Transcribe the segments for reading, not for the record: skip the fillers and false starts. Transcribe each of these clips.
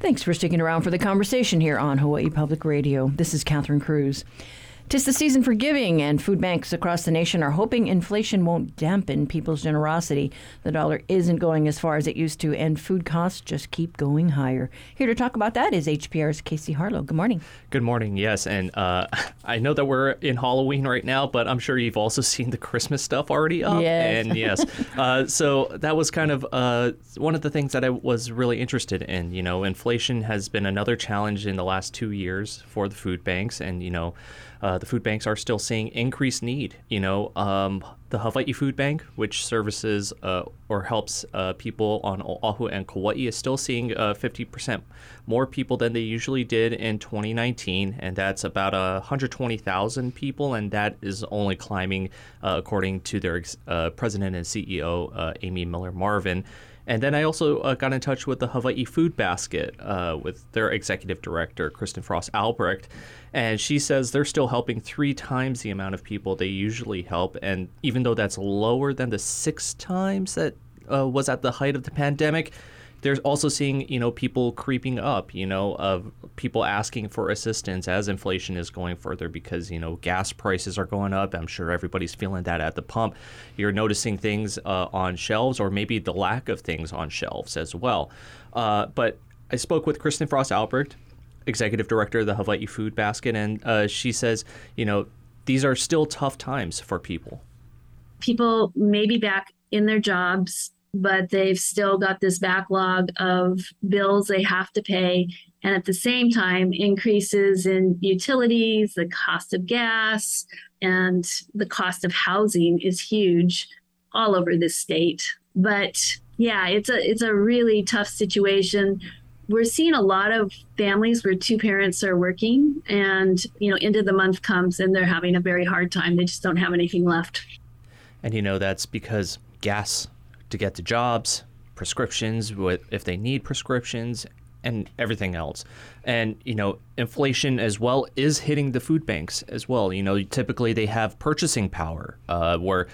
Thanks for sticking around for the conversation here on Hawaii Public Radio. This is Catherine Cruz. 'Tis the season for giving, and food banks across the nation are hoping inflation won't dampen people's generosity. The dollar isn't going as far as it used to, and food costs just keep going higher. Here to talk about that is HPR's Casey Harlow. Good morning. Good morning, yes. And I know that we're in Halloween right now, but I'm sure you've also seen the Christmas stuff already up. Yes. And yes. So that was kind of one of the things that I was really interested in. You know, inflation has been another challenge in the last 2 years for the food banks, and, you know, the food banks are still seeing increased need. You know, the Hawaii Food Bank, which services or helps people on Oahu and Kauai, is still seeing 50% more people than they usually did in 2019, and that's about 120,000 people, and that is only climbing, according to their president and CEO, Amy Miller Marvin. And then I also got in touch with the Hawaii Food Basket with their executive director, Kristen Frost Albrecht. And she says they're still helping 3 times the amount of people they usually help. And even though that's lower than the 6 times that was at the height of the pandemic, they're also seeing, you know, people creeping up, you know, of people asking for assistance as inflation is going further because, you know, gas prices are going up. I'm sure everybody's feeling that at the pump. You're noticing things on shelves, or maybe the lack of things on shelves as well. But I spoke with Kristen Frost Albrecht, executive director of the Hawaii Food Basket, and she says, you know, these are still tough times for people. People may be back in their jobs, but they've still got this backlog of bills they have to pay. And at the same time, increases in utilities, the cost of gas, and the cost of housing is huge all over this state. But yeah, it's a really tough situation. We're seeing a lot of families where 2 parents are working, and, you know, end of the month comes and they're having a very hard time. They just don't have anything left. And, you know, that's because gas to get to jobs, prescriptions, if they need prescriptions, and everything else. And, you know, inflation as well is hitting the food banks as well. You know, typically they have purchasing power where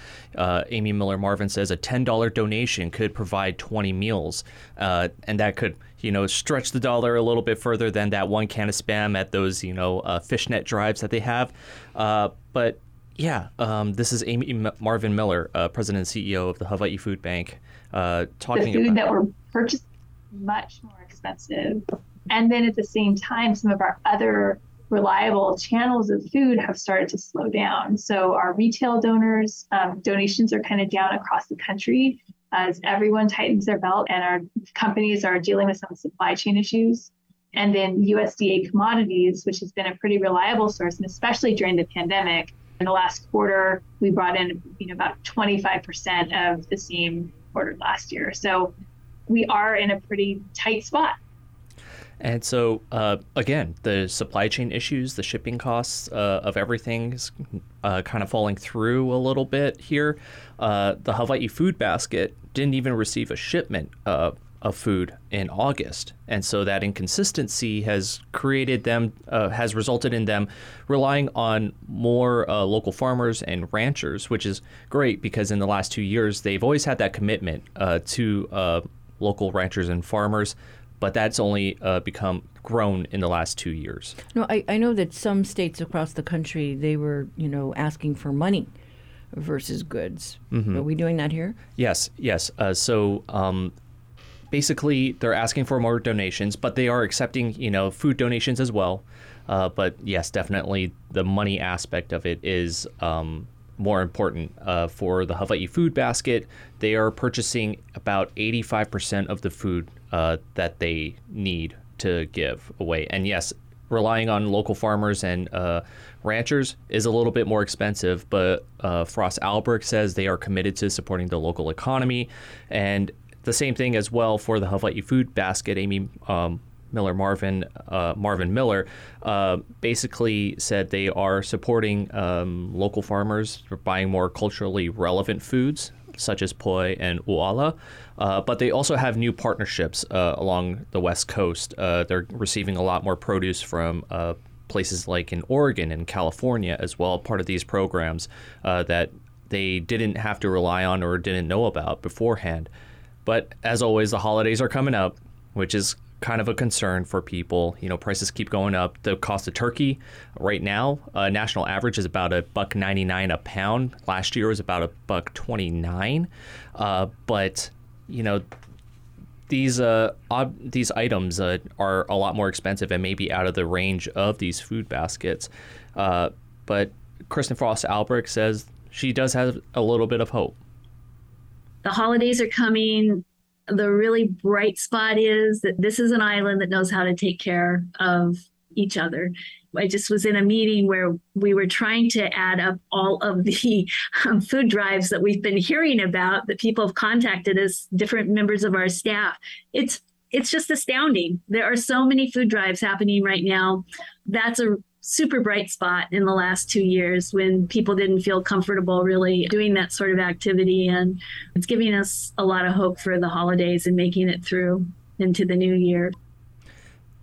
Amy Miller Marvin says a $10 donation could provide 20 meals. And that could, you know, stretch the dollar a little bit further than that one can of Spam at those, you know, fishnet drives that they have. But yeah, this is Amy Marvin Miller, president and CEO of the Hawaii Food Bank, talking about the food that we're purchasing is much more expensive, and then at the same time, some of our other reliable channels of food have started to slow down. So our retail donors, donations are kind of down across the country as everyone tightens their belt, and our companies are dealing with some supply chain issues. And then USDA commodities, which has been a pretty reliable source, and especially during the pandemic. In the last quarter, we brought in, you know, about 25% of the same quarter last year. So we are in a pretty tight spot. And so, again, the supply chain issues, the shipping costs of everything's kind of falling through a little bit here. The Hawaii Food Basket didn't even receive a shipment of food in August. And so that inconsistency has resulted in them relying on more local farmers and ranchers, which is great because in the last 2 years, they've always had that commitment to local ranchers and farmers, but that's only grown in the last 2 years. No, I know that some states across the country, they were, you know, asking for money versus goods. Mm-hmm. Are we doing that here? Yes. Basically, they're asking for more donations, but they are accepting, you know, food donations as well. But yes, definitely the money aspect of it is more important for the Hawaii Food Basket. They are purchasing about 85% of the food that they need to give away. And yes, relying on local farmers and ranchers is a little bit more expensive, but Frost Albrecht says they are committed to supporting the local economy. And the same thing as well for the Hawaii Food Basket. Amy Marvin Miller basically said they are supporting local farmers for buying more culturally relevant foods such as poi and uala, but they also have new partnerships along the West Coast. They're receiving a lot more produce from places like in Oregon and California as well, part of these programs that they didn't have to rely on or didn't know about beforehand. But as always, the holidays are coming up, which is kind of a concern for people. You know, prices keep going up. The cost of turkey right now, national average is about $1.99 a pound. Last year was about $1.29. But you know, these items are a lot more expensive and maybe out of the range of these food baskets. But Kristen Frost Albrecht says she does have a little bit of hope. The holidays are coming. The really bright spot is that this is an island that knows how to take care of each other. I just was in a meeting where we were trying to add up all of the food drives that we've been hearing about, that people have contacted us, different members of our staff. It's just astounding. There are so many food drives happening right now. That's a super bright spot in the last 2 years when people didn't feel comfortable really doing that sort of activity. And it's giving us a lot of hope for the holidays and making it through into the new year.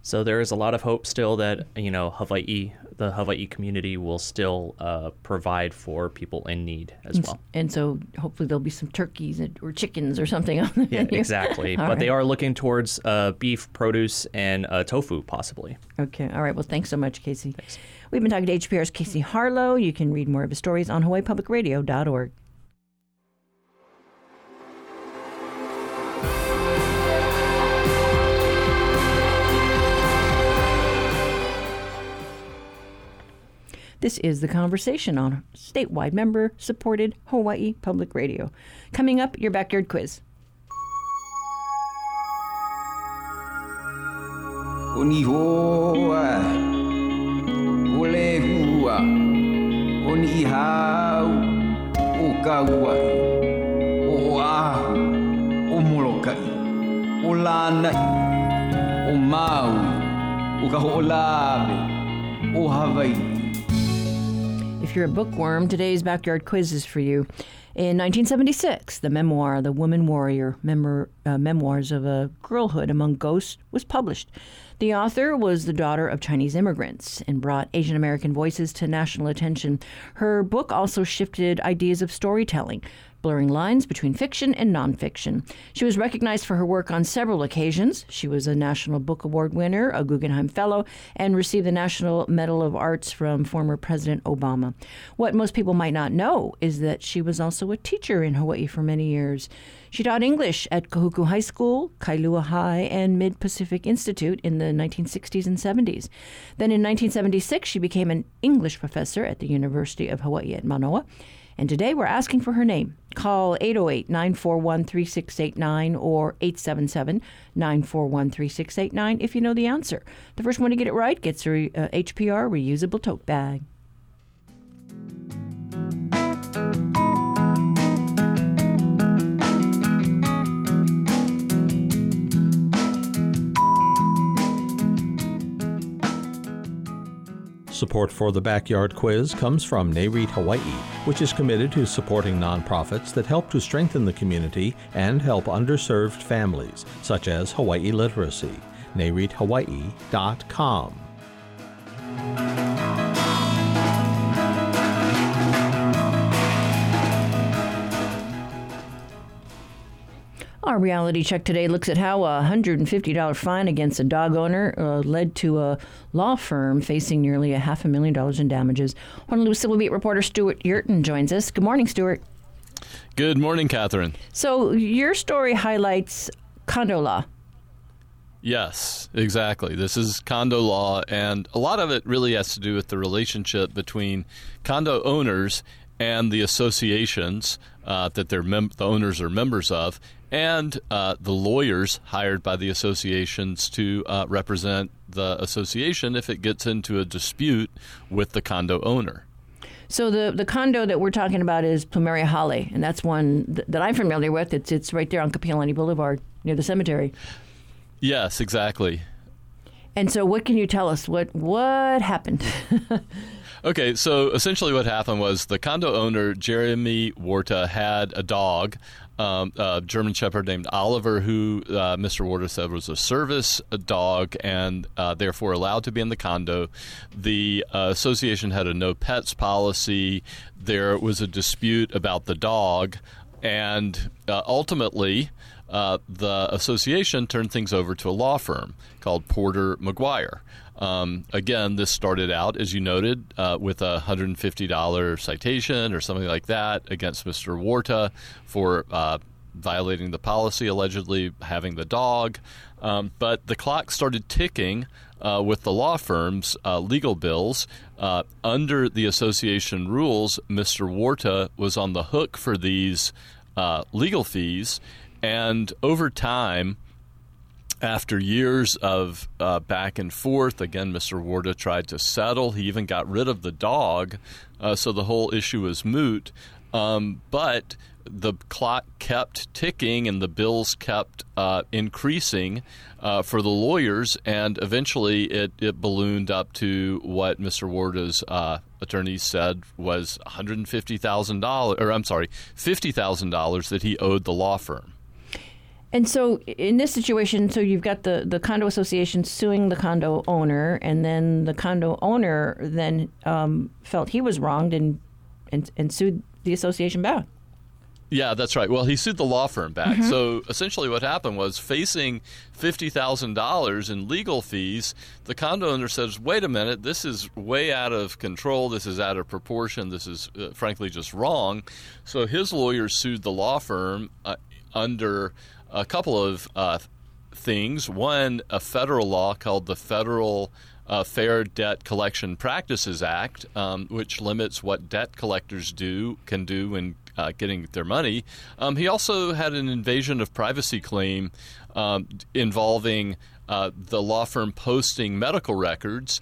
So there is a lot of hope still that, you know, the Hawaii community will still provide for people in need as well. And so hopefully there'll be some turkeys or chickens or something on the menu. Yeah, exactly. But right. They are looking towards beef, produce, and tofu possibly. Okay. All right. Well, thanks so much, Casey. Thanks. We've been talking to HPR's Casey Harlow. You can read more of his stories on HawaiiPublicRadio.org. This is The Conversation on statewide member-supported Hawaii Public Radio. Coming up, your backyard quiz. If you're a bookworm, today's backyard quiz is for you. In 1976, the memoir, The Woman Warrior, Memoirs of a Girlhood Among Ghosts, was published. The author was the daughter of Chinese immigrants and brought Asian American voices to national attention. Her book also shifted ideas of storytelling, blurring lines between fiction and nonfiction. She was recognized for her work on several occasions. She was a National Book Award winner, a Guggenheim Fellow, and received the National Medal of Arts from former President Obama. What most people might not know is that she was also a teacher in Hawaii for many years. She taught English at Kahuku High School, Kailua High, and Mid-Pacific Institute in the 1960s and 70s. Then in 1976, she became an English professor at the University of Hawaii at Manoa. And today we're asking for her name. Call 808-941-3689 or 877-941-3689 if you know the answer. The first one to get it right gets her HPR reusable tote bag. Support for the Backyard Quiz comes from Narete Hawaii, which is committed to supporting nonprofits that help to strengthen the community and help underserved families, such as Hawaii Literacy. NareteHawaii.com. Our reality check today looks at how a $150 fine against a dog owner led to a law firm facing nearly $500,000 in damages. Honolulu Civil Beat reporter Stuart Yerton joins us. Good morning, Stuart. Good morning, Catherine. So your story highlights condo law. Yes, exactly. This is condo law, and a lot of it really has to do with the relationship between condo owners and the associations that the owners are members of, and the lawyers hired by the associations to represent the association if it gets into a dispute with the condo owner. So the condo that we're talking about is Plumeria Holly, and that's one that I'm familiar with. It's right there on Kapi'olani Boulevard near the cemetery. Yes, exactly. And so what can you tell us? What happened? Okay, so essentially what happened was the condo owner, Jeremy Warta, had a dog, a German Shepherd named Oliver, who Mr. Warta said was a service dog and therefore allowed to be in the condo. The association had a no pets policy. There was a dispute about the dog, and ultimately the association turned things over to a law firm called Porter McGuire. Again, this started out, as you noted, with a $150 citation or something like that against Mr. Huerta for violating the policy, allegedly having the dog. But the clock started ticking with the law firm's legal bills. Under the association rules, Mr. Huerta was on the hook for these legal fees. And over time, after years of back and forth, again, Mr. Huerta tried to settle. He even got rid of the dog, so the whole issue was moot. But the clock kept ticking and the bills kept increasing for the lawyers, and eventually it ballooned up to what Mr. Huerta's attorneys said was $150,000, or I'm sorry, $50,000 that he owed the law firm. And so in this situation, so you've got the condo association suing the condo owner, and then the condo owner then felt he was wronged and sued the association back. Yeah, that's right. Well, he sued the law firm back. Mm-hmm. So essentially what happened was, facing $50,000 in legal fees, the condo owner says, wait a minute, this is way out of control. This is out of proportion. This is, frankly, just wrong. So his lawyer sued the law firm under a couple of things. One, a federal law called the Federal Fair Debt Collection Practices Act, which limits what debt collectors can do when getting their money. He also had an invasion of privacy claim involving the law firm posting medical records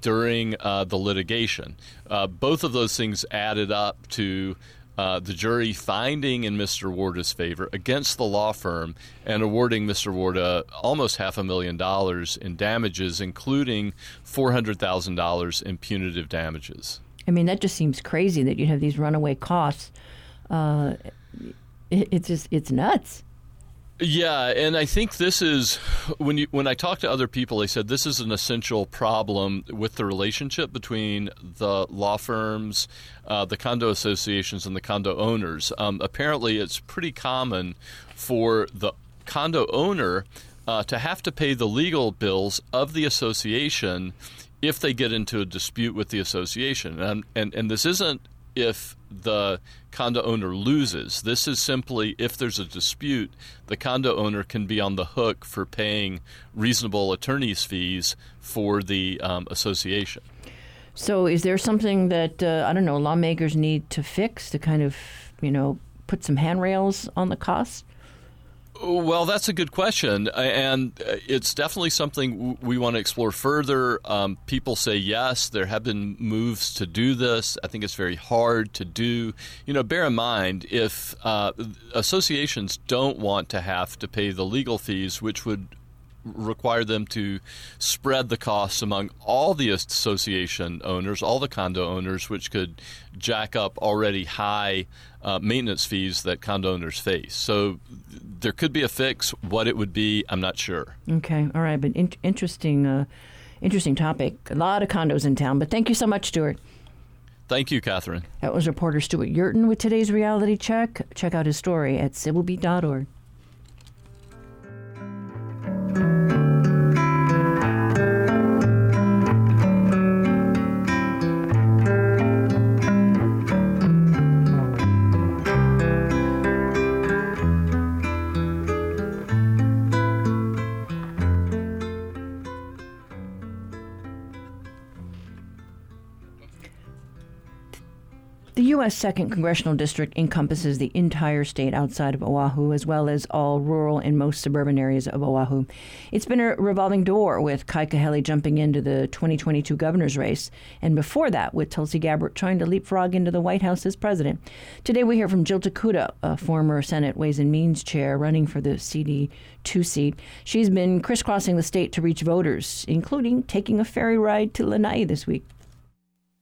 during the litigation. Both of those things added up to the jury finding in Mr. Huerta's favor against the law firm and awarding Mr. Huerta almost $500,000 in damages, including $400,000 in punitive damages. I mean, that just seems crazy that you have these runaway costs. It's nuts. Yeah, and I think this is, when I talk to other people, they said this is an essential problem with the relationship between the law firms, the condo associations, and the condo owners. Apparently, it's pretty common for the condo owner to have to pay the legal bills of the association if they get into a dispute with the association. And this isn't if the condo owner loses. This is simply if there's a dispute, the condo owner can be on the hook for paying reasonable attorney's fees for the association. So is there something that, I don't know, lawmakers need to fix to kind of, put some handrails on the cost? Well, that's a good question, and it's definitely something we want to explore further. People say yes, there have been moves to do this. I think it's very hard to do. Bear in mind, if associations don't want to have to pay the legal fees, which would require them to spread the costs among all the association owners, all the condo owners, which could jack up already high maintenance fees that condo owners face. So there could be a fix. What it would be, I'm not sure. Okay. All right. But interesting topic. A lot of condos in town. But thank you so much, Stuart. Thank you, Catherine. That was reporter Stuart Yerton with today's Reality Check. Check out his story at civilbeat.org. U.S. 2nd Congressional District encompasses the entire state outside of Oahu, as well as all rural and most suburban areas of Oahu. It's been a revolving door, with Kai Kahele jumping into the 2022 governor's race, and before that, with Tulsi Gabbard trying to leapfrog into the White House as president. Today we hear from Jill Tokuda, a former Senate Ways and Means chair running for the CD2 seat. She's been crisscrossing the state to reach voters, including taking a ferry ride to Lanai this week.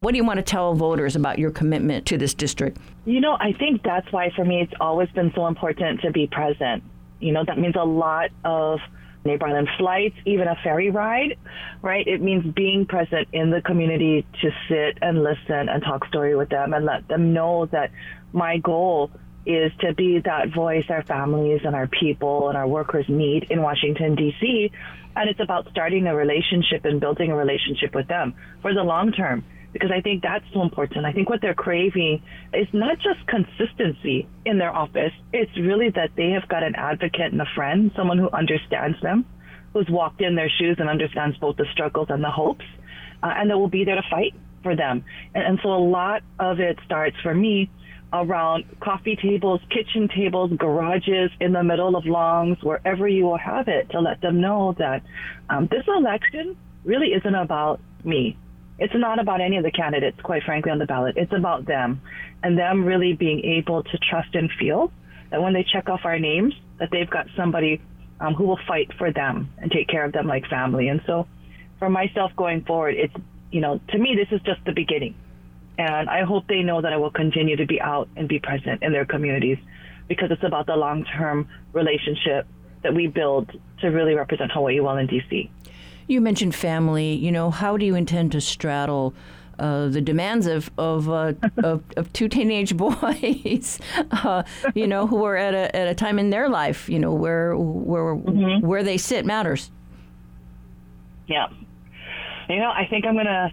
What do you want to tell voters about your commitment to this district? I think that's why, for me, it's always been so important to be present. That means a lot of neighbor island flights, even a ferry ride, right? It means being present in the community to sit and listen and talk story with them and let them know that my goal is to be that voice our families and our people and our workers need in Washington, D.C., and it's about starting a relationship and building a relationship with them for the long term, because I think that's so important. I think what they're craving is not just consistency in their office. It's really that they have got an advocate and a friend, someone who understands them, who's walked in their shoes and understands both the struggles and the hopes, and that will be there to fight for them. And so a lot of it starts for me around coffee tables, kitchen tables, garages, in the middle of lawns, wherever you will have it, to let them know that this election really isn't about me. It's not about any of the candidates, quite frankly, on the ballot. It's about them, and them really being able to trust and feel that when they check off our names, that they've got somebody who will fight for them and take care of them like family. And so for myself going forward, it's, you know, to me, this is just the beginning. And I hope they know that I will continue to be out and be present in their communities, because it's about the long-term relationship that we build to really represent Hawaii well in D.C. You mentioned family. You know, how do you intend to straddle the demands of two teenage boys, you know, who are at a time in their life, you know, where they sit matters? Yeah. You know, I think I'm going to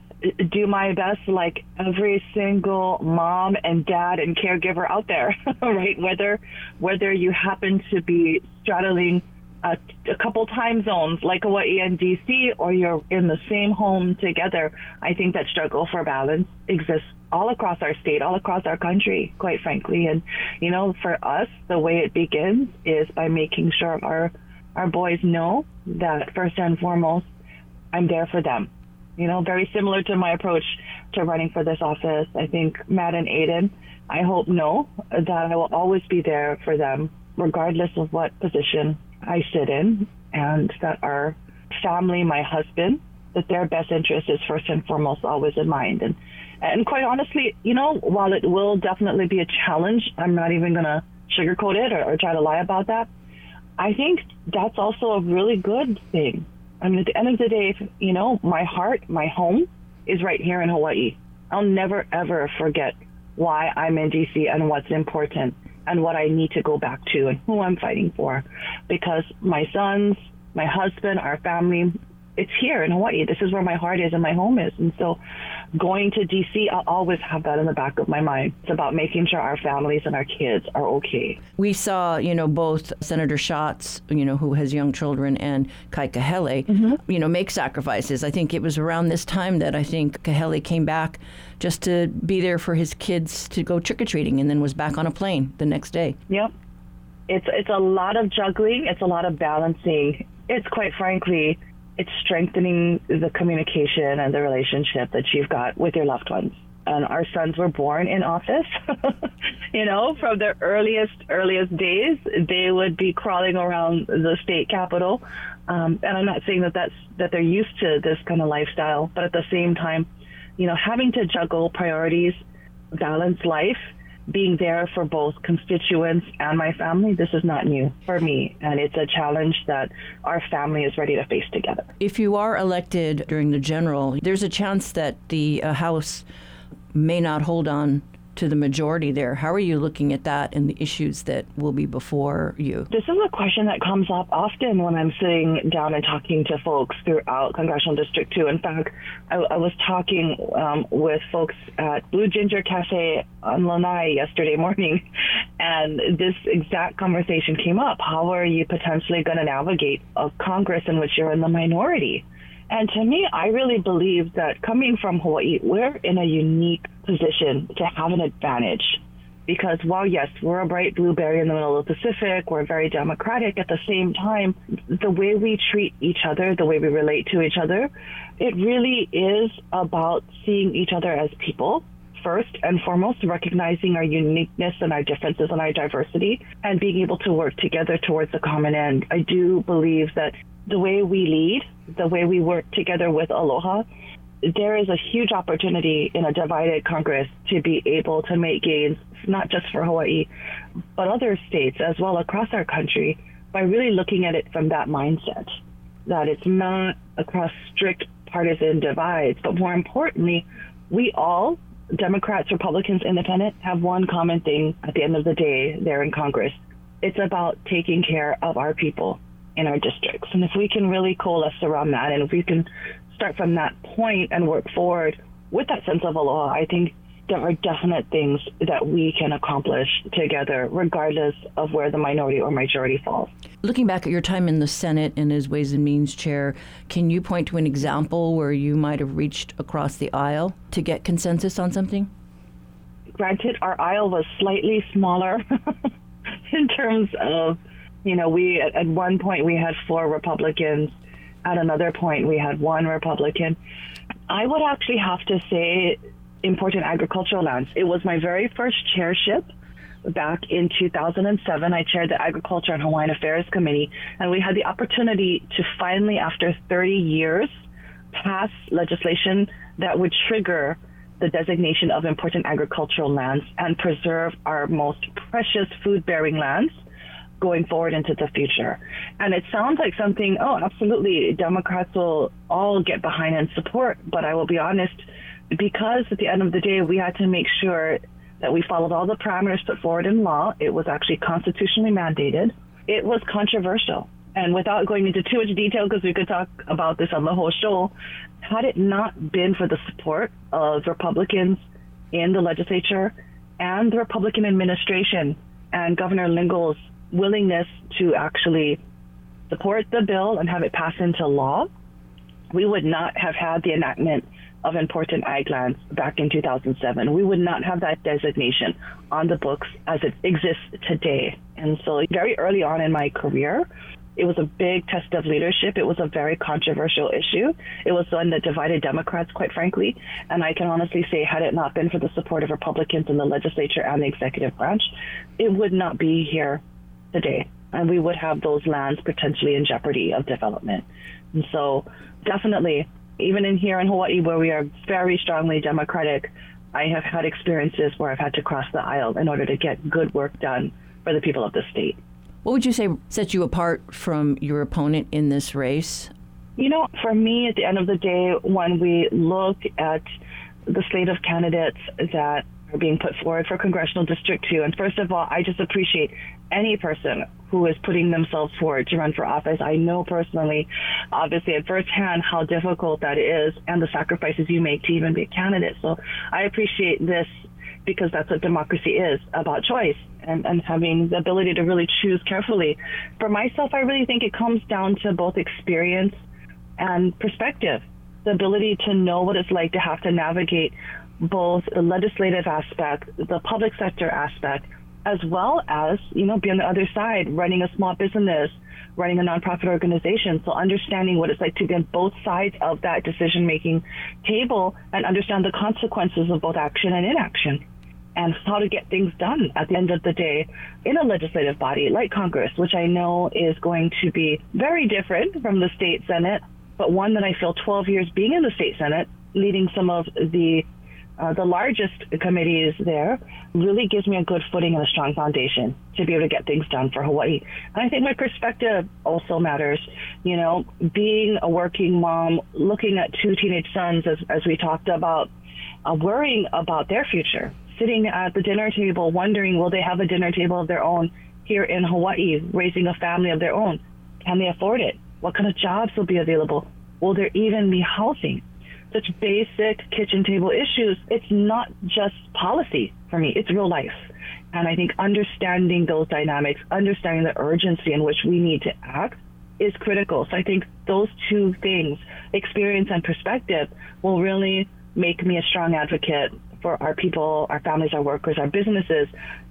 do my best like every single mom and dad and caregiver out there, right? Whether you happen to be straddling a couple time zones like Hawaii and D.C., or you're in the same home together, I think that struggle for balance exists all across our state, all across our country, quite frankly. And, you know, for us, the way it begins is by making sure our boys know that first and foremost, I'm there for them. You know, very similar to my approach to running for this office. I think Matt and Aiden, I hope, know that I will always be there for them, regardless of what position I sit in, and that our family, my husband, that their best interest is first and foremost always in mind. And quite honestly, you know, while it will definitely be a challenge, I'm not even going to sugarcoat it or try to lie about that. I think that's also a really good thing. I mean, at the end of the day, you know, my heart, my home is right here in Hawaii. I'll never, ever forget why I'm in D.C. and what's important and what I need to go back to and who I'm fighting for. Because my sons, my husband, our family, it's here in Hawaii. This is where my heart is and my home is. And so going to D.C., I'll always have that in the back of my mind. It's about making sure our families and our kids are okay. We saw, you know, both Senator Schatz, you know, who has young children, and Kai Kahele, you know, make sacrifices. I think it was around this time that I think Kahele came back just to be there for his kids to go trick-or-treating, and then was back on a plane the next day. Yep. It's a lot of juggling. It's a lot of balancing. It's, quite frankly, it's strengthening the communication and the relationship that you've got with your loved ones. And our sons were born in office, you know, from their earliest days, they would be crawling around the state capitol. And I'm not saying that they're used to this kind of lifestyle, but at the same time, you know, having to juggle priorities, balance life, being there for both constituents and my family, this is not new for me. And it's a challenge that our family is ready to face together. If you are elected during the general, there's a chance that the House may not hold on to the majority there. How are you looking at that and the issues that will be before you? This is a question that comes up often when I'm sitting down and talking to folks throughout Congressional District 2. In fact, I was talking with folks at Blue Ginger Cafe on Lanai yesterday morning, and this exact conversation came up. How are you potentially going to navigate a Congress in which you're in the minority? And to me, I really believe that coming from Hawaii, we're in a unique position to have an advantage. Because while, yes, we're a bright blueberry in the middle of the Pacific, we're very democratic, at the same time, the way we treat each other, the way we relate to each other, it really is about seeing each other as people, first and foremost, recognizing our uniqueness and our differences and our diversity, and being able to work together towards a common end. I do believe that the way we lead, the way we work together with Aloha, there is a huge opportunity in a divided Congress to be able to make gains, not just for Hawaii, but other states as well across our country, by really looking at it from that mindset, that it's not across strict partisan divides, but more importantly, we all, Democrats, Republicans, Independent have one common thing at the end of the day there in Congress. It's about taking care of our people in our districts. And if we can really coalesce around that, and if we can start from that point and work forward with that sense of aloha, I think there are definite things that we can accomplish together, regardless of where the minority or majority falls. Looking back at your time in the Senate and as Ways and Means Chair, can you point to an example where you might have reached across the aisle to get consensus on something? Granted, our aisle was slightly smaller in terms of, you know, we at one point we had 4 Republicans. At another point, we had 1 Republican. I would actually have to say important agricultural lands. It was my very first chairship back in 2007. I chaired the Agriculture and Hawaiian Affairs Committee, and we had the opportunity to finally, after 30 years, pass legislation that would trigger the designation of important agricultural lands and preserve our most precious food-bearing lands going forward into the future. And it sounds like something, oh, absolutely, Democrats will all get behind and support, but I will be honest, because at the end of the day, we had to make sure that we followed all the parameters put forward in law. It was actually constitutionally mandated. It was controversial. And without going into too much detail, because we could talk about this on the whole show, had it not been for the support of Republicans in the legislature and the Republican administration and Governor Lingold's willingness to actually support the bill and have it pass into law, we would not have had the enactment of important ag lands back in 2007. We would not have that designation on the books as it exists today. And so very early on in my career, it was a big test of leadership. It was a very controversial issue. It was one that divided Democrats, quite frankly. And I can honestly say, had it not been for the support of Republicans in the legislature and the executive branch, it would not be here today, and we would have those lands potentially in jeopardy of development. And so definitely, even in here in Hawaii, where we are very strongly Democratic, I have had experiences where I've had to cross the aisle in order to get good work done for the people of the state. What would you say sets you apart from your opponent in this race? You know, for me, at the end of the day, when we look at the slate of candidates that are being put forward for Congressional District 2, and first of all, I just appreciate any person who is putting themselves forward to run for office. I know personally, obviously at firsthand, how difficult that is and the sacrifices you make to even be a candidate. So I appreciate this because that's what democracy is, about choice and having the ability to really choose carefully. For myself, I really think it comes down to both experience and perspective, the ability to know what it's like to have to navigate both the legislative aspect, the public sector aspect, as well as, you know, be on the other side, running a small business, running a nonprofit organization. So understanding what it's like to be on both sides of that decision-making table and understand the consequences of both action and inaction and how to get things done at the end of the day in a legislative body like Congress, which I know is going to be very different from the state Senate, but one that I feel 12 years being in the state Senate, leading some of the largest committees there, really gives me a good footing and a strong foundation to be able to get things done for Hawaii. And I think my perspective also matters. You know, being a working mom, looking at 2 teenage sons, as we talked about, worrying about their future, sitting at the dinner table, wondering, will they have a dinner table of their own here in Hawaii, raising a family of their own? Can they afford it? What kind of jobs will be available? Will there even be housing? Such basic kitchen table issues. It's not just policy for me, it's real life. And I think understanding those dynamics, understanding the urgency in which we need to act is critical. So I think those two things, experience and perspective, will really make me a strong advocate for our people, our families, our workers, our businesses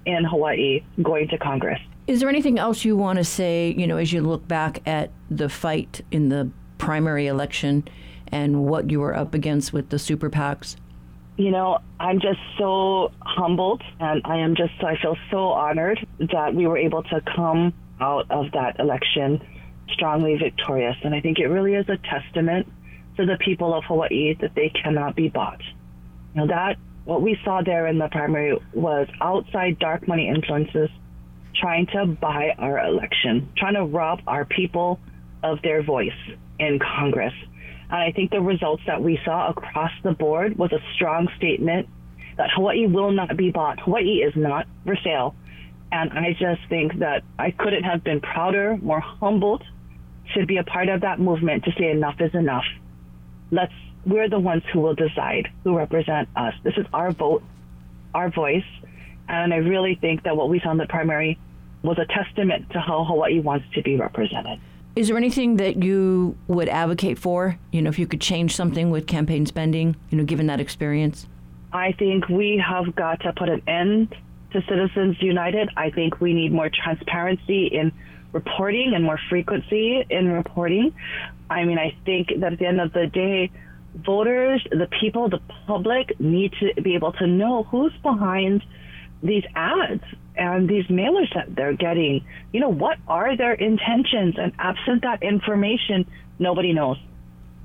in Hawaii going to Congress. Is there anything else you want to say, you know, as you look back at the fight in the primary election and what you were up against with the super PACs? You know, I'm just so humbled, and I feel so honored that we were able to come out of that election strongly victorious. And I think it really is a testament to the people of Hawaii that they cannot be bought. Now that, what we saw there in the primary was outside dark money influences trying to buy our election, trying to rob our people of their voice in Congress. And I think the results that we saw across the board was a strong statement that Hawaii will not be bought. Hawaii is not for sale. And I just think that I couldn't have been prouder, more humbled to be a part of that movement to say enough is enough. We're the ones who will decide, who represent us. This is our vote, our voice. And I really think that what we saw in the primary was a testament to how Hawaii wants to be represented. Is there anything that you would advocate for? You know, if you could change something with campaign spending, you know, given that experience? I think we have got to put an end to Citizens United. I think we need more transparency in reporting and more frequency in reporting. I mean, I think that at the end of the day, voters, the people, the public need to be able to know who's behind these ads and these mailers that they're getting. You know, what are their intentions? And absent that information, nobody knows.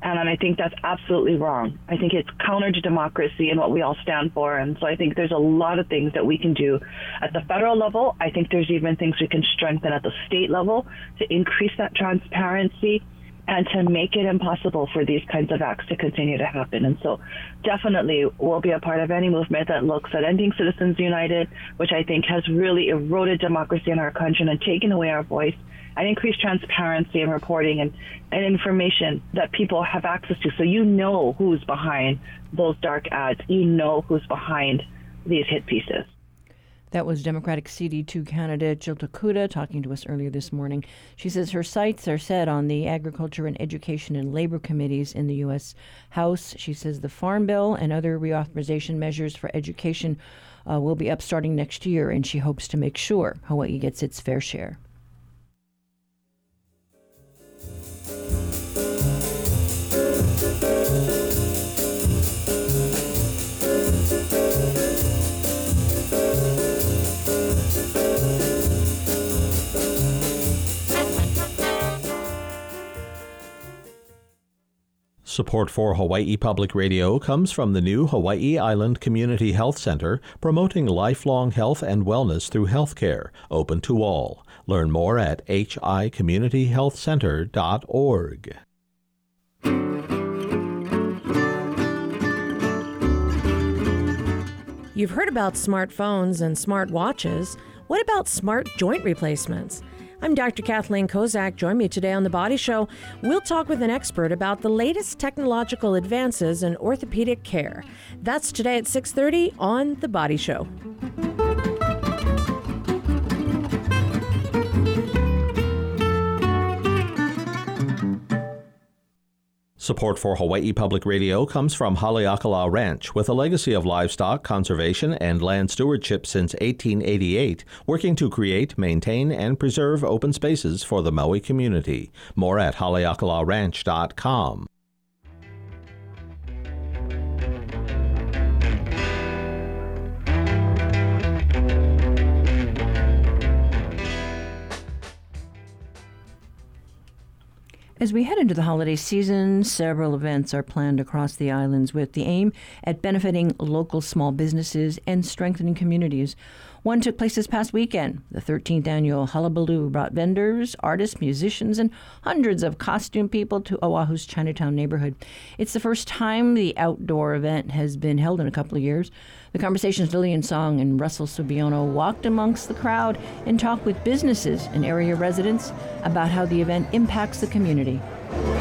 And I think that's absolutely wrong. I think it's counter to democracy and what we all stand for. And so I think there's a lot of things that we can do at the federal level. I think there's even things we can strengthen at the state level to increase that transparency and to make it impossible for these kinds of acts to continue to happen. And so definitely we'll be a part of any movement that looks at ending Citizens United, which I think has really eroded democracy in our country and taken away our voice, and increased transparency in reporting and information that people have access to. So you know who's behind those dark ads. You know who's behind these hit pieces. That was Democratic CD2 candidate Jill Tokuda talking to us earlier this morning. She says her sights are set on the Agriculture and Education and Labor Committees in the U.S. House. She says the Farm Bill and other reauthorization measures for education will be up starting next year, and she hopes to make sure Hawaii gets its fair share. Support for Hawaii Public Radio comes from the new Hawaii Island Community Health Center, promoting lifelong health and wellness through healthcare, open to all. Learn more at hicommunityhealthcenter.org. You've heard about smartphones and smart watches. What about smart joint replacements? I'm Dr. Kathleen Kozak. Join me today on The Body Show. We'll talk with an expert about the latest technological advances in orthopedic care. That's today at 6:30 on The Body Show. Support for Hawaii Public Radio comes from Haleakala Ranch, with a legacy of livestock conservation and land stewardship since 1888, working to create, maintain, and preserve open spaces for the Maui community. More at haleakalaranch.com. As we head into the holiday season, several events are planned across the islands with the aim at benefiting local small businesses and strengthening communities. One took place this past weekend. The 13th annual Hallowbaloo brought vendors, artists, musicians, and hundreds of costume people to Oahu's Chinatown neighborhood. It's the first time the outdoor event has been held in a couple of years. The Conversation's Lillian Song and Russell Subiano walked amongst the crowd and talked with businesses and area residents about how the event impacts the community.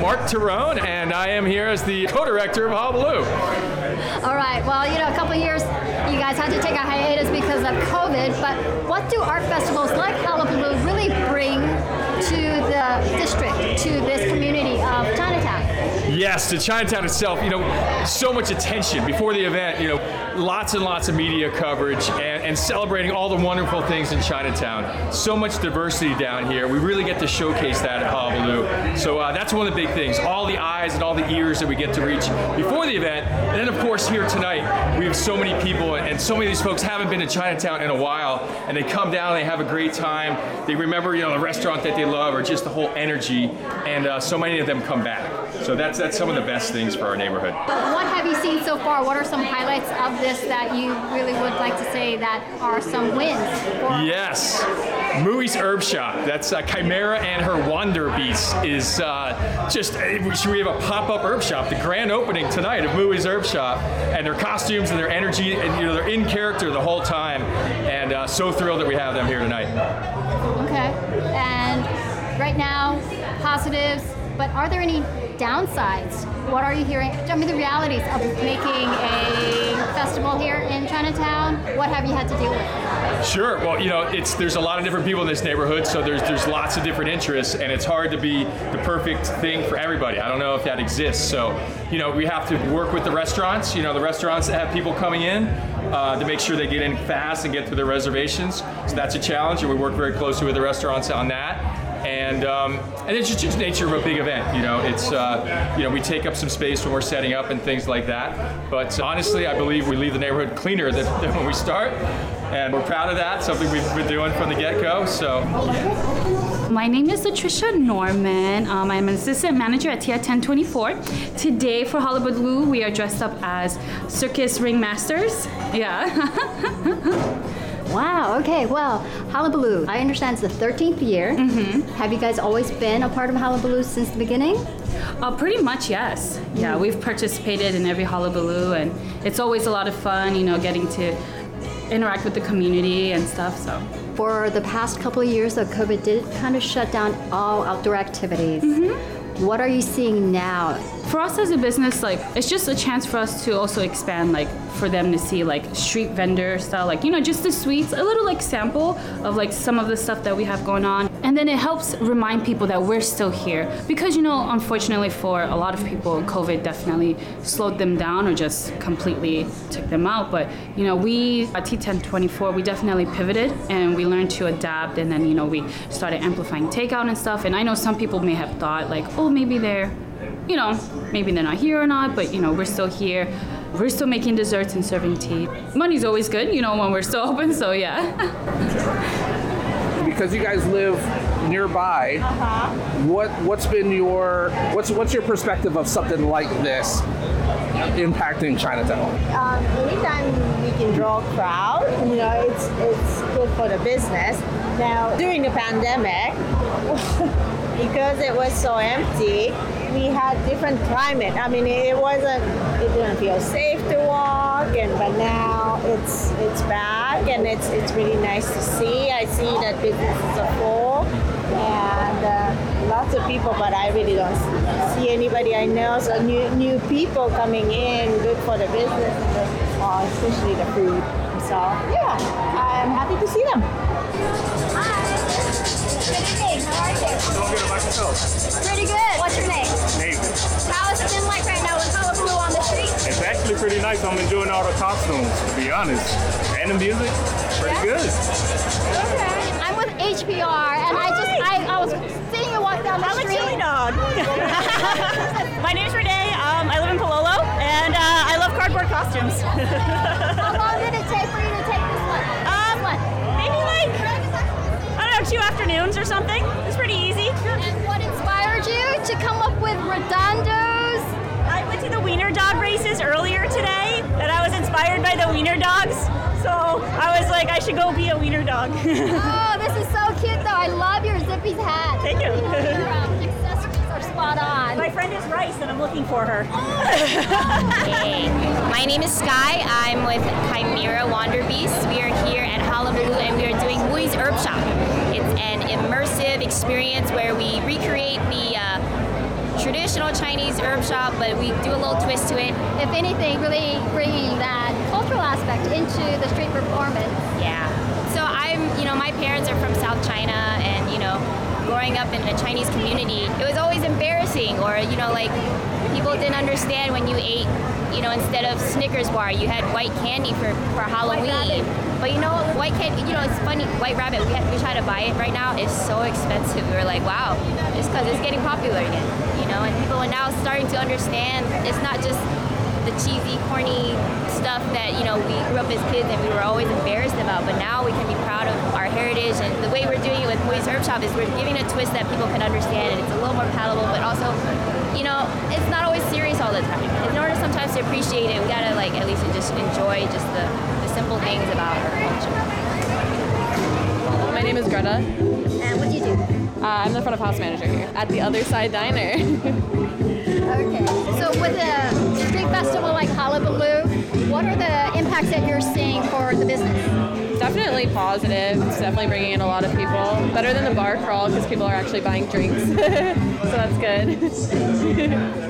Mark Tyrone, and I am here as the co-director of Hallowbaloo. All right, well, you know, a couple of years you guys had to take a hiatus because of COVID, but what do art festivals like Hallowbaloo really bring to the district, to this community of Chinatown? Yes, to Chinatown itself, you know, so much attention before the event, you know, lots and lots of media coverage and celebrating all the wonderful things in Chinatown. So much diversity down here. We really get to showcase that at HawaiipublicRadio. So that's one of the big things, all the eyes and all the ears that we get to reach before the event. And then, of course, here tonight, we have so many people, and so many of these folks haven't been to Chinatown in a while, and they come down, they have a great time. They remember, you know, the restaurant that they love or just the whole energy, and so many of them come back. So that's some of the best things for our neighborhood. What have you seen so far? What are some highlights of this that you really would like to say that are some wins? Yes, Mui's Herb Shop. That's Chimera and her Wander Beast is just, we have a pop-up herb shop, the grand opening tonight of Mui's Herb Shop, and their costumes and their energy, and you know, they're in character the whole time, and so thrilled that we have them here tonight. Okay, and right now, positives, but are there any downsides? What are you hearing? I mean, the realities of making a festival here in Chinatown. What have you had to deal with? Sure. Well, you know, there's a lot of different people in this neighborhood, so there's lots of different interests, and it's hard to be the perfect thing for everybody. I don't know if that exists. So, you know, we have to work with the restaurants. You know, the restaurants that have people coming in to make sure they get in fast and get through their reservations. So that's a challenge, and we work very closely with the restaurants on that. And it's just nature of a big event, you know. It's you know, we take up some space when we're setting up and things like that. But honestly, I believe we leave the neighborhood cleaner than when we start, and we're proud of that. Something we've been doing from the get-go. So. Yeah. My name is Latricia Norman. I'm an assistant manager at TI 1024. Today for Hallowbaloo, we are dressed up as circus ringmasters. Yeah. Wow, okay, well, Hallowbaloo, I understand it's the 13th year. Mm-hmm. Have you guys always been a part of Hallowbaloo since the beginning? Pretty much, yes. Mm-hmm. Yeah, we've participated in every Hallowbaloo, and it's always a lot of fun, you know, getting to interact with the community and stuff, so. For the past couple of years, though, COVID did kind of shut down all outdoor activities. Mm-hmm. What are you seeing now? For us as a business, like, it's just a chance for us to also expand, like, for them to see, like, street vendor style, like, you know, just the sweets, a little, like, sample of, like, some of the stuff that we have going on. And then it helps remind people that we're still here. Because, you know, unfortunately for a lot of people, COVID definitely slowed them down or just completely took them out. But, you know, we at T1024, we definitely pivoted and we learned to adapt. And then, you know, we started amplifying takeout and stuff. And I know some people may have thought, like, oh, maybe they're, you know, maybe they're not here or not, but, you know, we're still here. We're still making desserts and serving tea. Money's always good, you know, when we're still open, so yeah. Because you guys live nearby, uh-huh. What's your perspective of something like this impacting Chinatown? Anytime we can draw a crowd, you know, it's good for the business. Now, during the pandemic, because it was so empty, we had different climate. I mean, it didn't feel safe to walk, but now it's back, and it's really nice to see. I see that businesses are full, and lots of people, but I really don't see anybody I know. So new people coming in, good for the business, especially the food. So yeah, I'm happy to see them. Good evening, how are you? Doing good, about yourself? Pretty good, what's your name? Nathan. How is it been like right now with Halloween on the street? It's actually pretty nice, I'm enjoying all the costumes, to be honest. And the music, pretty good. Okay. I'm with HPR, and hi. I was seeing you walk down the street. I'm a chili dog. My name's Renee, I live in Palolo, and I love cardboard costumes. How long did it take for you to take this one? Maybe like... two afternoons or something. It's pretty easy. And what inspired you to come up with redondos? I went to the wiener dog races earlier today, and I was inspired by the wiener dogs. So I was like, I should go be a wiener dog. Oh, this is so cute, though. I love your Zippy's hat. Thank you. Your accessories are spot on. My friend is Rice, and I'm looking for her. Hey. My name is Sky. I'm with Chimera Wander Beast. We are here at Hallowbaloo, and we are doing Mui's Herb Shop. It's an immersive experience where we recreate the traditional Chinese herb shop, but we do a little twist to it. If anything, really bringing that cultural aspect into the street performance. Yeah. So my parents are from South China, and, you know, growing up in a Chinese community, it was always embarrassing, or, you know, like, people didn't understand when you ate, you know, instead of Snickers bar, you had white candy for Halloween. But you know, white candy, you know, it's funny, White Rabbit, we try to buy it right now, it's so expensive. We were like, wow, just because it's getting popular again, you know, and people are now starting to understand it's not just the cheesy, corny stuff that, you know, we grew up as kids and we were always embarrassed about, but now we can be proud of our heritage, and the way we're doing it with Mui's Herb Shop is we're giving a twist that people can understand, and it's a little more palatable, but also, you know, it's not always serious all the time. In order sometimes to appreciate it, we gotta like at least just enjoy just the simple things about our culture. My name is Greta. And what do you do? I'm the front of house manager here at the Other Side Diner. Okay. So with a big festival like Hallowbaloo, what are the impacts that you're seeing for the business? Definitely positive. It's definitely bringing in a lot of people. Better than the bar crawl because people are actually buying drinks. So that's good.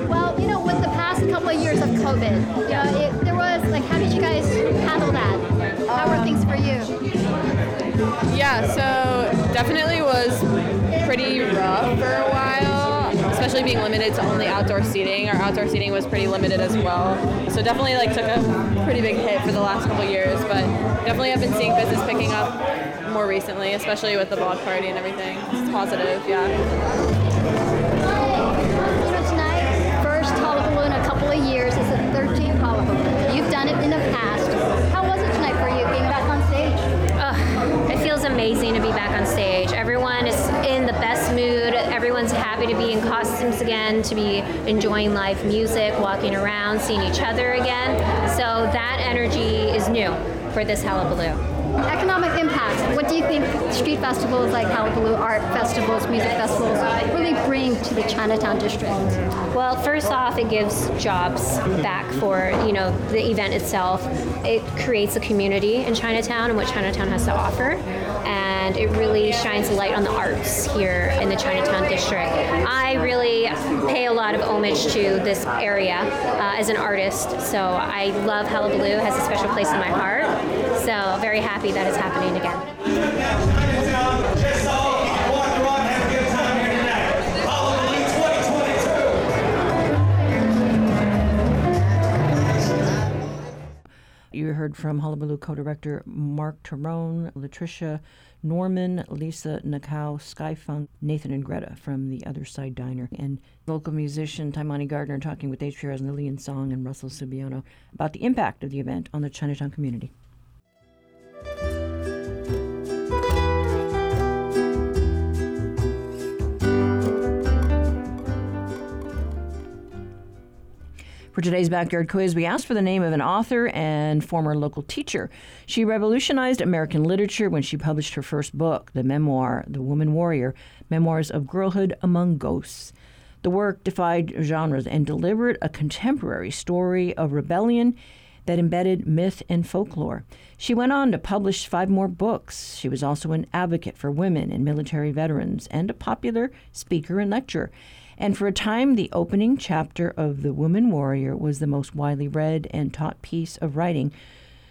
Well, you know, with the past couple of years of COVID, you know, there was, like, how did you guys handle that? How were things for you? Yeah, so definitely was pretty rough for a while, especially being limited to only outdoor seating. Our outdoor seating was pretty limited as well. So definitely, like, took a pretty big hit for the last couple of years, but definitely I've been seeing business picking up more recently, especially with the block party and everything. It's positive, yeah. You know, tonight, first Halloween in a couple of years. It's the 13th Halloween. You've done it in the past. How was it tonight for you, being back on stage? It feels amazing to be back on stage. Everyone is in the best mood. Everyone's happy to be in costumes again, to be enjoying live music, walking around, seeing each other again. So that energy is new for this Hallowbaloo. Economic impact. What do you think street festivals like Hallowbaloo, art festivals, music festivals really bring to the Chinatown district? Well, first off, it gives jobs back for, you know, the event itself. It creates a community in Chinatown and what Chinatown has to offer. And it really shines a light on the arts here in the Chinatown district. I really pay a lot of homage to this area as an artist, so I love Hallowbaloo. It has a special place in my heart, so very happy that it's happening again. You heard from Hallowbaloo co-director Mark Tyrone, Latricia Norman, Lisa Nakau, Sky Funk, Nathan and Greta from the Other Side Diner, and local musician Taimani Gardner talking with HPR's Lillian Song and Russell Subiano about the impact of the event on the Chinatown community. For today's Backyard Quiz, we asked for the name of an author and former local teacher. She revolutionized American literature when she published her first book, the memoir, The Woman Warrior, Memoirs of Girlhood Among Ghosts. The work defied genres and delivered a contemporary story of rebellion that embedded myth and folklore. She went on to publish 5 more books. She was also an advocate for women and military veterans and a popular speaker and lecturer. And for a time, the opening chapter of The Woman Warrior was the most widely read and taught piece of writing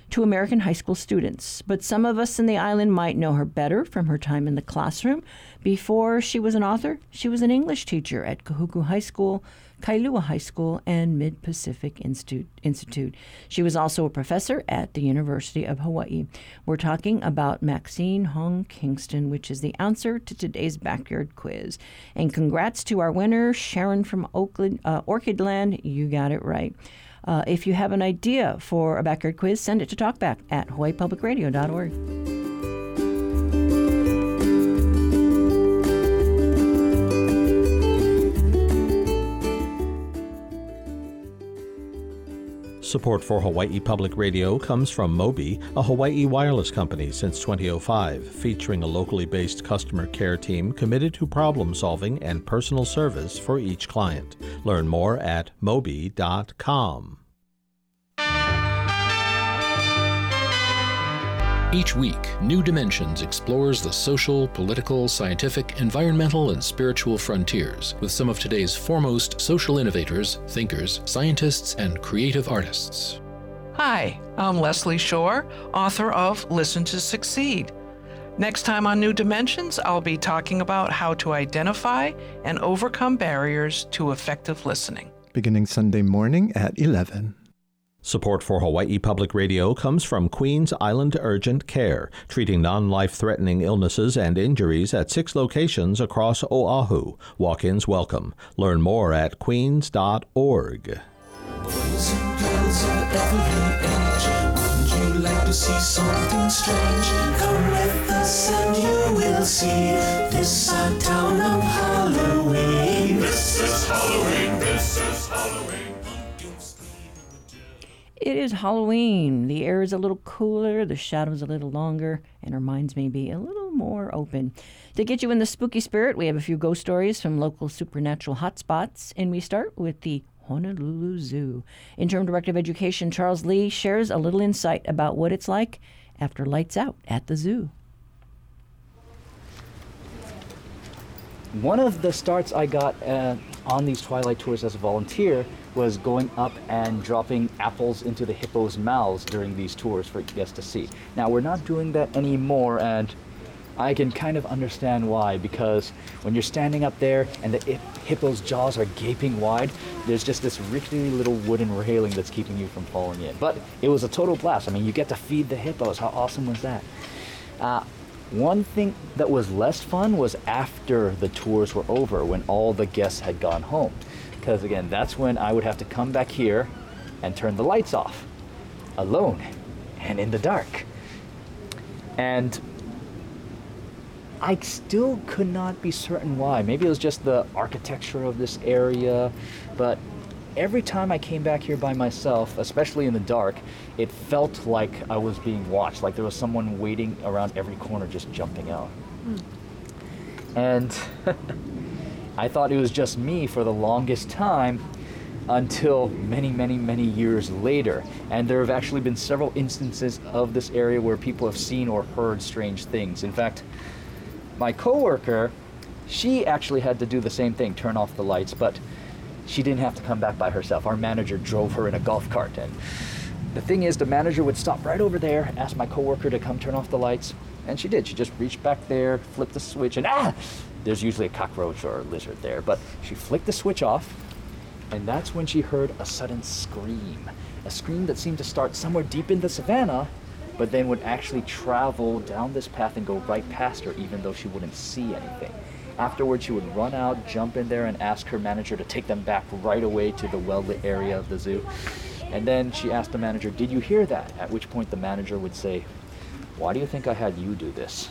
to American high school students. But some of us in the island might know her better from her time in the classroom. Before she was an author, she was an English teacher at Kahuku High School, Kailua High School, and Mid-Pacific Institute. She was also a professor at the University of Hawaii. We're talking about Maxine Hong Kingston, which is the answer to today's Backyard Quiz. And congrats to our winner, Sharon from Oakland, Orchidland. You got it right. If you have an idea for a Backyard Quiz, send it to talkback at HawaiiPublicRadio.org. Support for Hawaii Public Radio comes from Mobi, a Hawaii wireless company since 2005, featuring a locally based customer care team committed to problem solving and personal service for each client. Learn more at mobi.com. Each week, New Dimensions explores the social, political, scientific, environmental, and spiritual frontiers with some of today's foremost social innovators, thinkers, scientists, and creative artists. Hi, I'm Leslie Shore, author of Listen to Succeed. Next time on New Dimensions, I'll be talking about how to identify and overcome barriers to effective listening. Beginning Sunday morning at 11. Support for Hawaii Public Radio comes from Queens Island Urgent Care, treating non-life-threatening illnesses and injuries at 6 locations across Oahu. Walk-ins welcome. Learn more at queens.org. like to see something strange, come with us and you will see. This our town of Halloween. This is Halloween. This is Halloween. It is Halloween. The air is a little cooler, the shadows a little longer, and our minds may be a little more open. To get you in the spooky spirit, we have a few ghost stories from local supernatural hotspots, and we start with the Honolulu Zoo. Interim Director of Education Charles Lee shares a little insight about what it's like after lights out at the zoo. One of the starts I got on these twilight tours as a volunteer was going up and dropping apples into the hippos' mouths during these tours for guests to see. Now, we're not doing that anymore, and I can kind of understand why, because when you're standing up there and the hippo's jaws are gaping wide, there's just this rickety little wooden railing that's keeping you from falling in. But it was a total blast. I mean, you get to feed the hippos. How awesome was that? One thing that was less fun was after the tours were over, when all the guests had gone home. Because again, that's when I would have to come back here and turn the lights off, alone and in the dark. And I still could not be certain why. Maybe it was just the architecture of this area, but every time I came back here by myself, especially in the dark, it felt like I was being watched, like there was someone waiting around every corner just jumping out. And I thought it was just me for the longest time until many, many, many years later. And there have actually been several instances of this area where people have seen or heard strange things. In fact, my coworker, she actually had to do the same thing, turn off the lights, but she didn't have to come back by herself. Our manager drove her in a golf cart. And the thing is, the manager would stop right over there, ask my coworker to come turn off the lights, and she did. She just reached back there, flipped the switch, and there's usually a cockroach or a lizard there, but she flicked the switch off, and that's when she heard a sudden scream. A scream that seemed to start somewhere deep in the savannah, but then would actually travel down this path and go right past her, even though she wouldn't see anything. Afterwards, she would run out, jump in there, and ask her manager to take them back right away to the well-lit area of the zoo. And then she asked the manager, "Did you hear that?" At which point the manager would say, "Why do you think I had you do this?"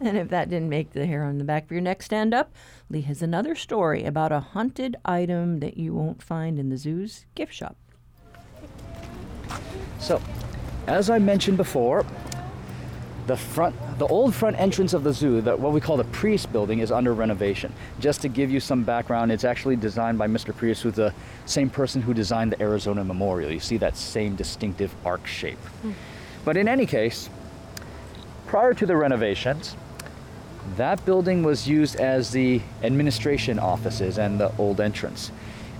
And if that didn't make the hair on the back of your neck stand up, Lee has another story about a haunted item that you won't find in the zoo's gift shop. So, as I mentioned before, The old front entrance of the zoo, what we call the Prius building, is under renovation. Just to give you some background, it's actually designed by Mr. Prius, who's the same person who designed the Arizona Memorial. You see that same distinctive arc shape. But in any case, prior to the renovations, that building was used as the administration offices and the old entrance.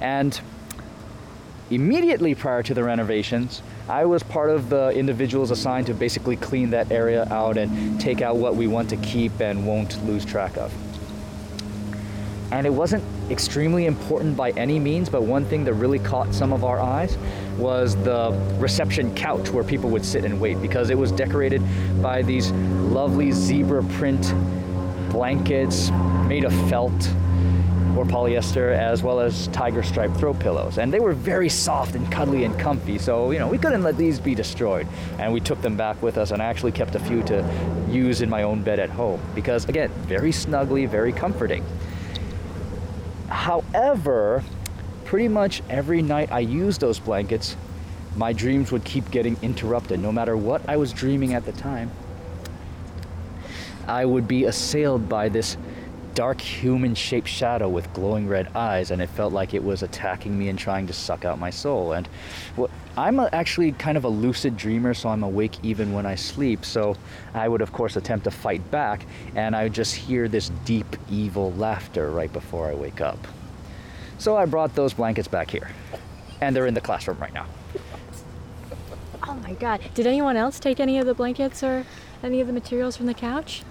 And immediately prior to the renovations, I was part of the individuals assigned to basically clean that area out and take out what we want to keep and won't lose track of. And it wasn't extremely important by any means, but one thing that really caught some of our eyes was the reception couch where people would sit and wait, because it was decorated by these lovely zebra print blankets made of felt or polyester, as well as tiger stripe throw pillows. And they were very soft and cuddly and comfy, so we couldn't let these be destroyed. And we took them back with us, and I actually kept a few to use in my own bed at home, because again, very snuggly, very comforting. However, pretty much every night I used those blankets, my dreams would keep getting interrupted. No matter what I was dreaming at the time, I would be assailed by this dark human-shaped shadow with glowing red eyes, and it felt like it was attacking me and trying to suck out my soul. And I'm actually kind of a lucid dreamer, so I'm awake even when I sleep, so I would of course attempt to fight back, and I would just hear this deep evil laughter right before I wake up. So I brought those blankets back here, and they're in the classroom right now. Oh my God. Did anyone else take any of the blankets or any of the materials from the couch?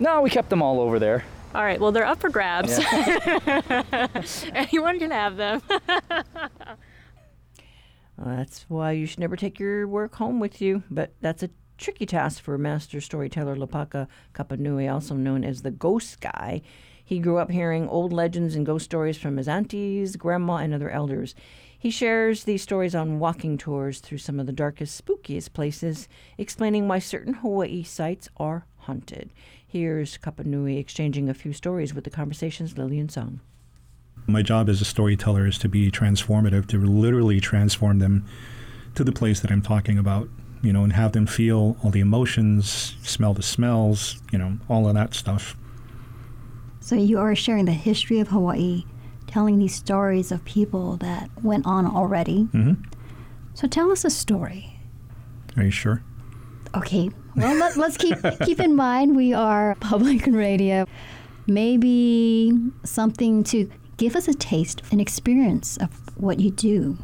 No, we kept them all over there. All right, well, they're up for grabs. Yeah. Anyone can have them. Well, that's why you should never take your work home with you, but that's a tricky task for master storyteller Lopaka Kapanui, also known as the Ghost Guy. He grew up hearing old legends and ghost stories from his aunties, grandma, and other elders. He shares these stories on walking tours through some of the darkest, spookiest places, explaining why certain Hawaii sites are haunted. Here's Kapanui exchanging a few stories with the Conversation's Lillian Song. My job as a storyteller is to be transformative, to literally transform them to the place that I'm talking about, you know, and have them feel all the emotions, smell the smells, you know, all of that stuff. So you are sharing the history of Hawaii, telling these stories of people that went on already. Mm-hmm. So tell us a story. Are you sure? Okay. Well, let's keep in mind we are public radio. Maybe something to give us a taste, an experience of what you do.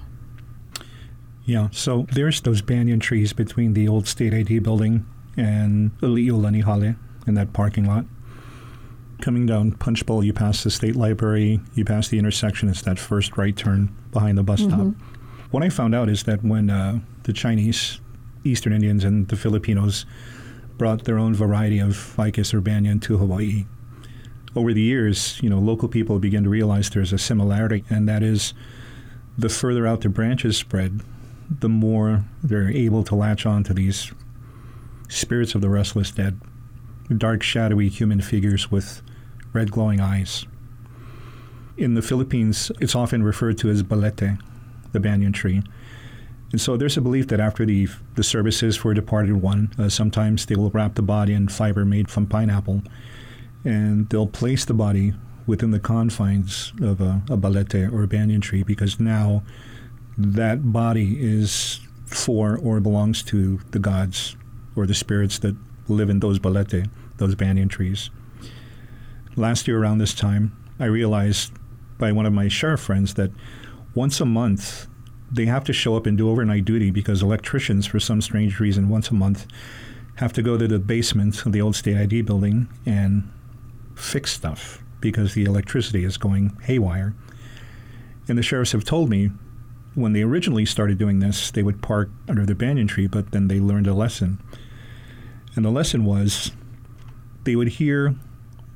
Yeah. So there's those banyan trees between the old State ID building and Ali'iulanihale in that parking lot. Coming down Punch Bowl, you pass the State Library, you pass the intersection, it's that first right turn behind the bus stop. What I found out is that when the Chinese, Eastern Indians, and the Filipinos brought their own variety of ficus or banyan to Hawaii, over the years, you know, local people began to realize there's a similarity, and that is the further out the branches spread, the more they're able to latch on to these spirits of the restless dead, dark, shadowy human figures with red glowing eyes. In the Philippines, it's often referred to as balete, the banyan tree. And so there's a belief that after the services for a departed one, sometimes they will wrap the body in fiber made from pineapple, and they'll place the body within the confines of a balete or a banyan tree, because now that body is for or belongs to the gods or the spirits that live in those balete, those banyan trees. Last year around this time, I realized by one of my sheriff friends that once a month, they have to show up and do overnight duty because electricians, for some strange reason, once a month, have to go to the basement of the old State ID building and fix stuff because the electricity is going haywire. And the sheriffs have told me when they originally started doing this, they would park under the banyan tree, but then they learned a lesson. And the lesson was they would hear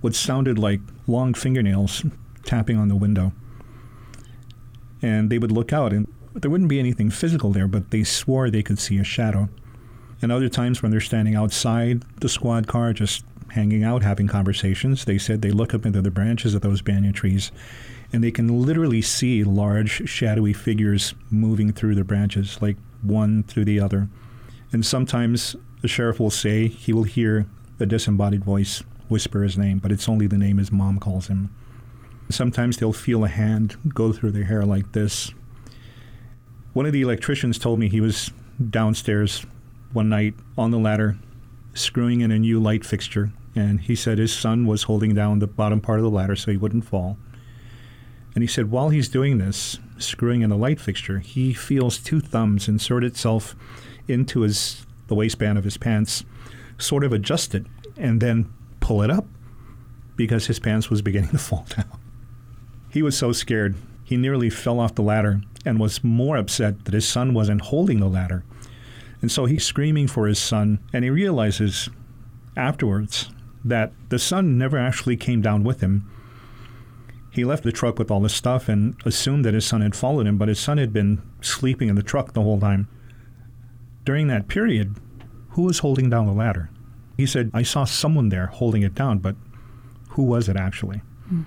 what sounded like long fingernails tapping on the window. And they would look out, and there wouldn't be anything physical there, but they swore they could see a shadow. And other times when they're standing outside the squad car, just hanging out, having conversations, they said they look up into the branches of those banyan trees, and they can literally see large, shadowy figures moving through the branches, like one through the other. And sometimes the sheriff will say he will hear a disembodied voice whisper his name, but it's only the name his mom calls him. Sometimes they'll feel a hand go through their hair like this. One of the electricians told me he was downstairs one night on the ladder screwing in a new light fixture, and he said his son was holding down the bottom part of the ladder so he wouldn't fall. And he said while he's doing this, screwing in the light fixture, he feels two thumbs insert itself into the waistband of his pants, sort of adjust it, and then pull it up because his pants was beginning to fall down. He was so scared, he nearly fell off the ladder and was more upset that his son wasn't holding the ladder. And so he's screaming for his son, and he realizes afterwards that the son never actually came down with him. He left the truck with all the stuff and assumed that his son had followed him, but his son had been sleeping in the truck the whole time. During that period, who was holding down the ladder? He said, I saw someone there holding it down, but who was it actually? Mm.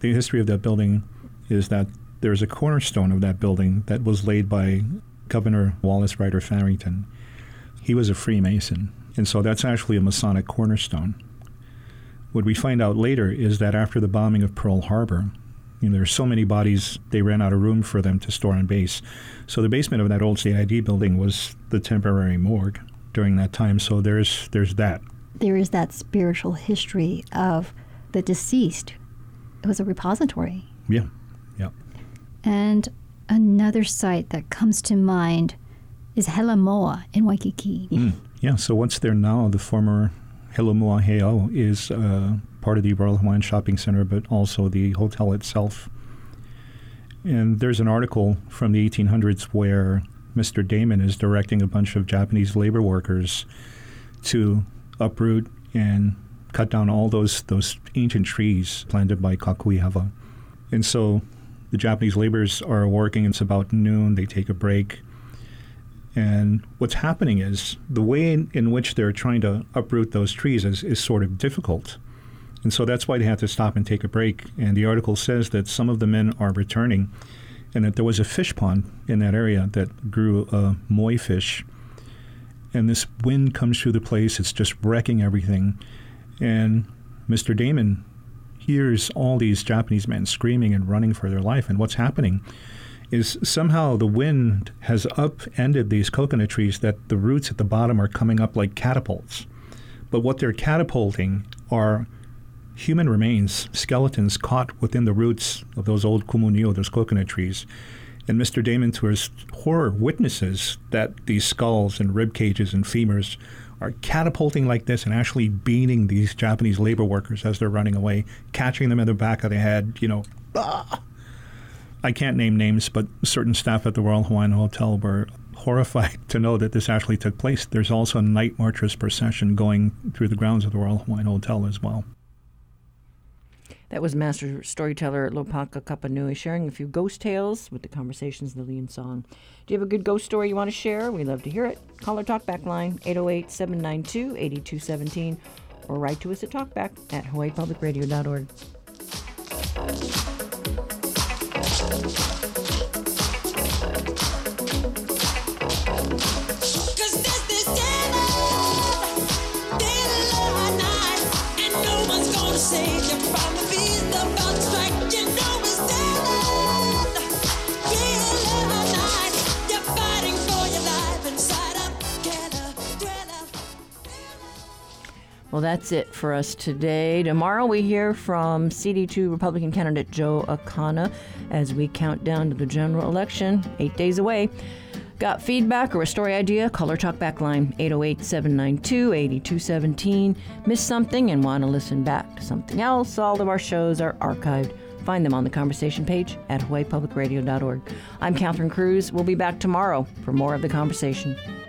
The history of that building is that there's a cornerstone of that building that was laid by Governor Wallace Ryder Farrington. He was a Freemason, and so that's actually a Masonic cornerstone. What we find out later is that after the bombing of Pearl Harbor, you know, there were so many bodies, they ran out of room for them to store on base. So the basement of that old State ID building was the temporary morgue during that time. So there's that. There is that spiritual history of the deceased. It was a repository. Yeah, yeah. And another site that comes to mind is Helemoa in Waikiki. Mm. Yeah, so what's there now, the former Helemoa Heiau is part of the Royal Hawaiian Shopping Center, but also the hotel itself. And there's an article from the 1800s where Mr. Damon is directing a bunch of Japanese labor workers to uproot and cut down all those ancient trees planted by Kakuihava. And so the Japanese laborers are working. It's about noon. They take a break. And what's happening is the way in which they're trying to uproot those trees is sort of difficult. And so that's why they have to stop and take a break. And the article says that some of the men are returning and that there was a fish pond in that area that grew moi fish. And this wind comes through the place. It's just wrecking everything. And Mr. Damon hears all these Japanese men screaming and running for their life. And what's happening is somehow the wind has upended these coconut trees that the roots at the bottom are coming up like catapults. But what they're catapulting are human remains, skeletons caught within the roots of those old kumunio, those coconut trees. And Mr. Damon, to his horror, witnesses that these skulls and rib cages and femurs are catapulting like this and actually beating these Japanese labor workers as they're running away, catching them in the back of the head, I can't name names, but certain staff at the Royal Hawaiian Hotel were horrified to know that this actually took place. There's also a night marchers procession going through the grounds of the Royal Hawaiian Hotel as well. That was master storyteller Lopaka Kapanui sharing a few ghost tales with the Conversations Lillian Song. Do you have a good ghost story you want to share? We'd love to hear it. Call our talkback line, 808-792-8217, or write to us at talkback at HawaiiPublicRadio.org. Well, that's it for us today. Tomorrow we hear from CD2 Republican candidate Joe Akana as we count down to the general election, 8 days away. Got feedback or a story idea? Call our talkback line, 808-792-8217. Miss something and want to listen back to something else? All of our shows are archived. Find them on the conversation page at HawaiiPublicRadio.org. I'm Catherine Cruz. We'll be back tomorrow for more of The Conversation.